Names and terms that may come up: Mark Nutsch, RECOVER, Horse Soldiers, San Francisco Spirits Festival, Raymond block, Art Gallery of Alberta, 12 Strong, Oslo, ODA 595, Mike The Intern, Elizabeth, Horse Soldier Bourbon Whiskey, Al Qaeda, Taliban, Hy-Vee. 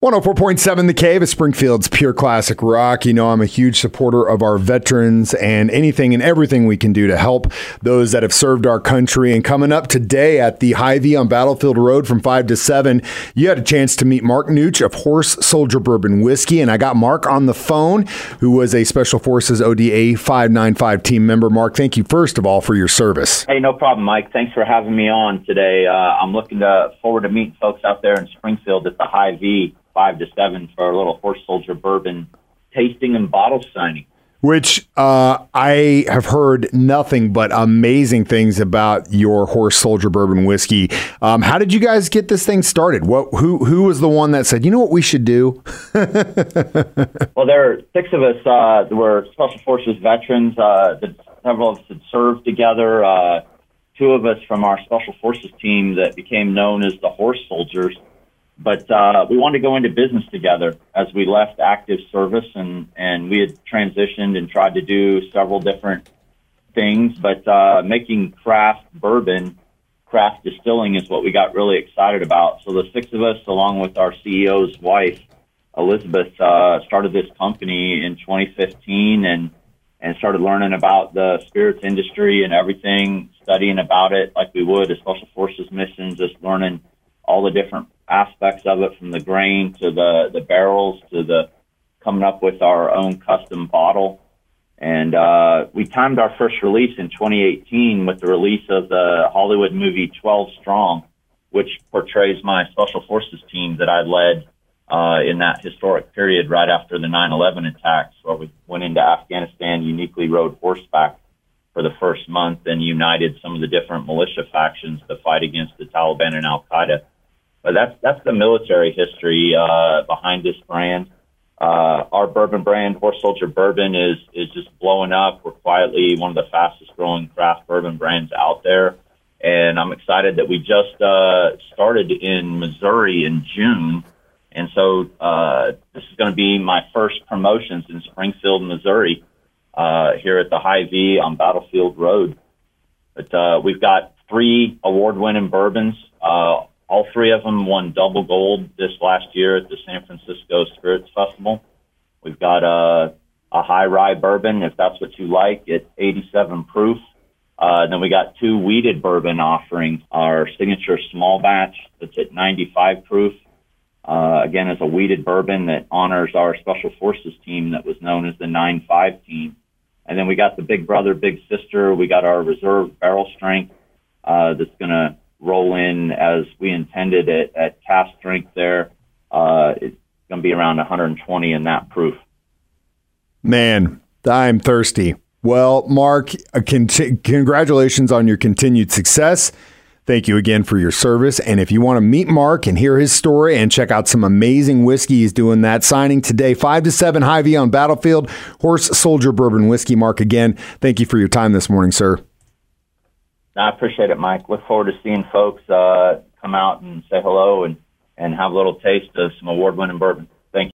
104.7 The Cave is Springfield's pure classic rock. You know, I'm a huge supporter of our veterans and anything and everything we can do to help those that have served our country. And coming up today at the Hy-Vee on Battlefield Road from 5 to 7, you had a chance to meet Mark Nutsch of Horse Soldier Bourbon Whiskey. And I got Mark on the phone, who was a Special Forces ODA 595 team member. Mark, thank you, first of all, for your service. Hey, no problem, Mike. Thanks for having me on today. I'm looking forward to meeting folks out there in Springfield at the Hy-Vee 5 to 7 for a little Horse Soldier bourbon tasting and bottle signing. Which I have heard nothing but amazing things about your Horse Soldier bourbon whiskey. How did you guys get this thing started? Who was the one that said, you know what we should do? Well, there are six of us that were Special Forces veterans. Several of us had served together. Two of us from our Special Forces team that became known as the Horse Soldiers. But we wanted to go into business together as we left active service, and we had transitioned and tried to do several different things. But making craft bourbon, craft distilling is what we got really excited about. So the six of us, along with our CEO's wife, Elizabeth, started this company in 2015 and started learning about the spirits industry and everything, studying about it like we would as Special Forces missions, just learning all the different aspects of it, from the grain to the barrels to the coming up with our own custom bottle. And we timed our first release in 2018 with the release of the Hollywood movie 12 Strong, which portrays my Special Forces team that I led in that historic period right after the 9/11 attacks, where we went into Afghanistan, uniquely rode horseback for the first month and united some of the different militia factions to fight against the Taliban and Al Qaeda. But that's the military history behind this brand. Our bourbon brand, Horse Soldier Bourbon, is just blowing up. We're quietly one of the fastest growing craft bourbon brands out there. And I'm excited that we just started in Missouri in June. And so this is going to be my first promotions in Springfield, Missouri, here at the Hy-Vee on Battlefield Road. But we've got three award-winning bourbons. All three of them won double gold this last year at the San Francisco Spirits Festival. We've got a high rye bourbon, if that's what you like, at 87 proof. Then we got two wheated bourbon offerings. Our signature small batch that's at 95 proof. Again, is a wheated bourbon that honors our Special Forces team that was known as the 9-5 team. And then we got the Big Brother, Big Sister. We got our reserve barrel strength that's going to roll in as we intended at cast strength there. It's going to be around 120 in that proof. Man, I'm thirsty. Well, Mark, congratulations on your continued success. Thank you again for your service. And if you want to meet Mark and hear his story and check out some amazing whiskey, he's doing that signing today, 5 to 7 Hy-Vee on Battlefield, Horse Soldier Bourbon Whiskey. Mark, again, thank you for your time this morning, sir. I appreciate it, Mike. Look forward to seeing folks come out and say hello and have a little taste of some award-winning bourbon.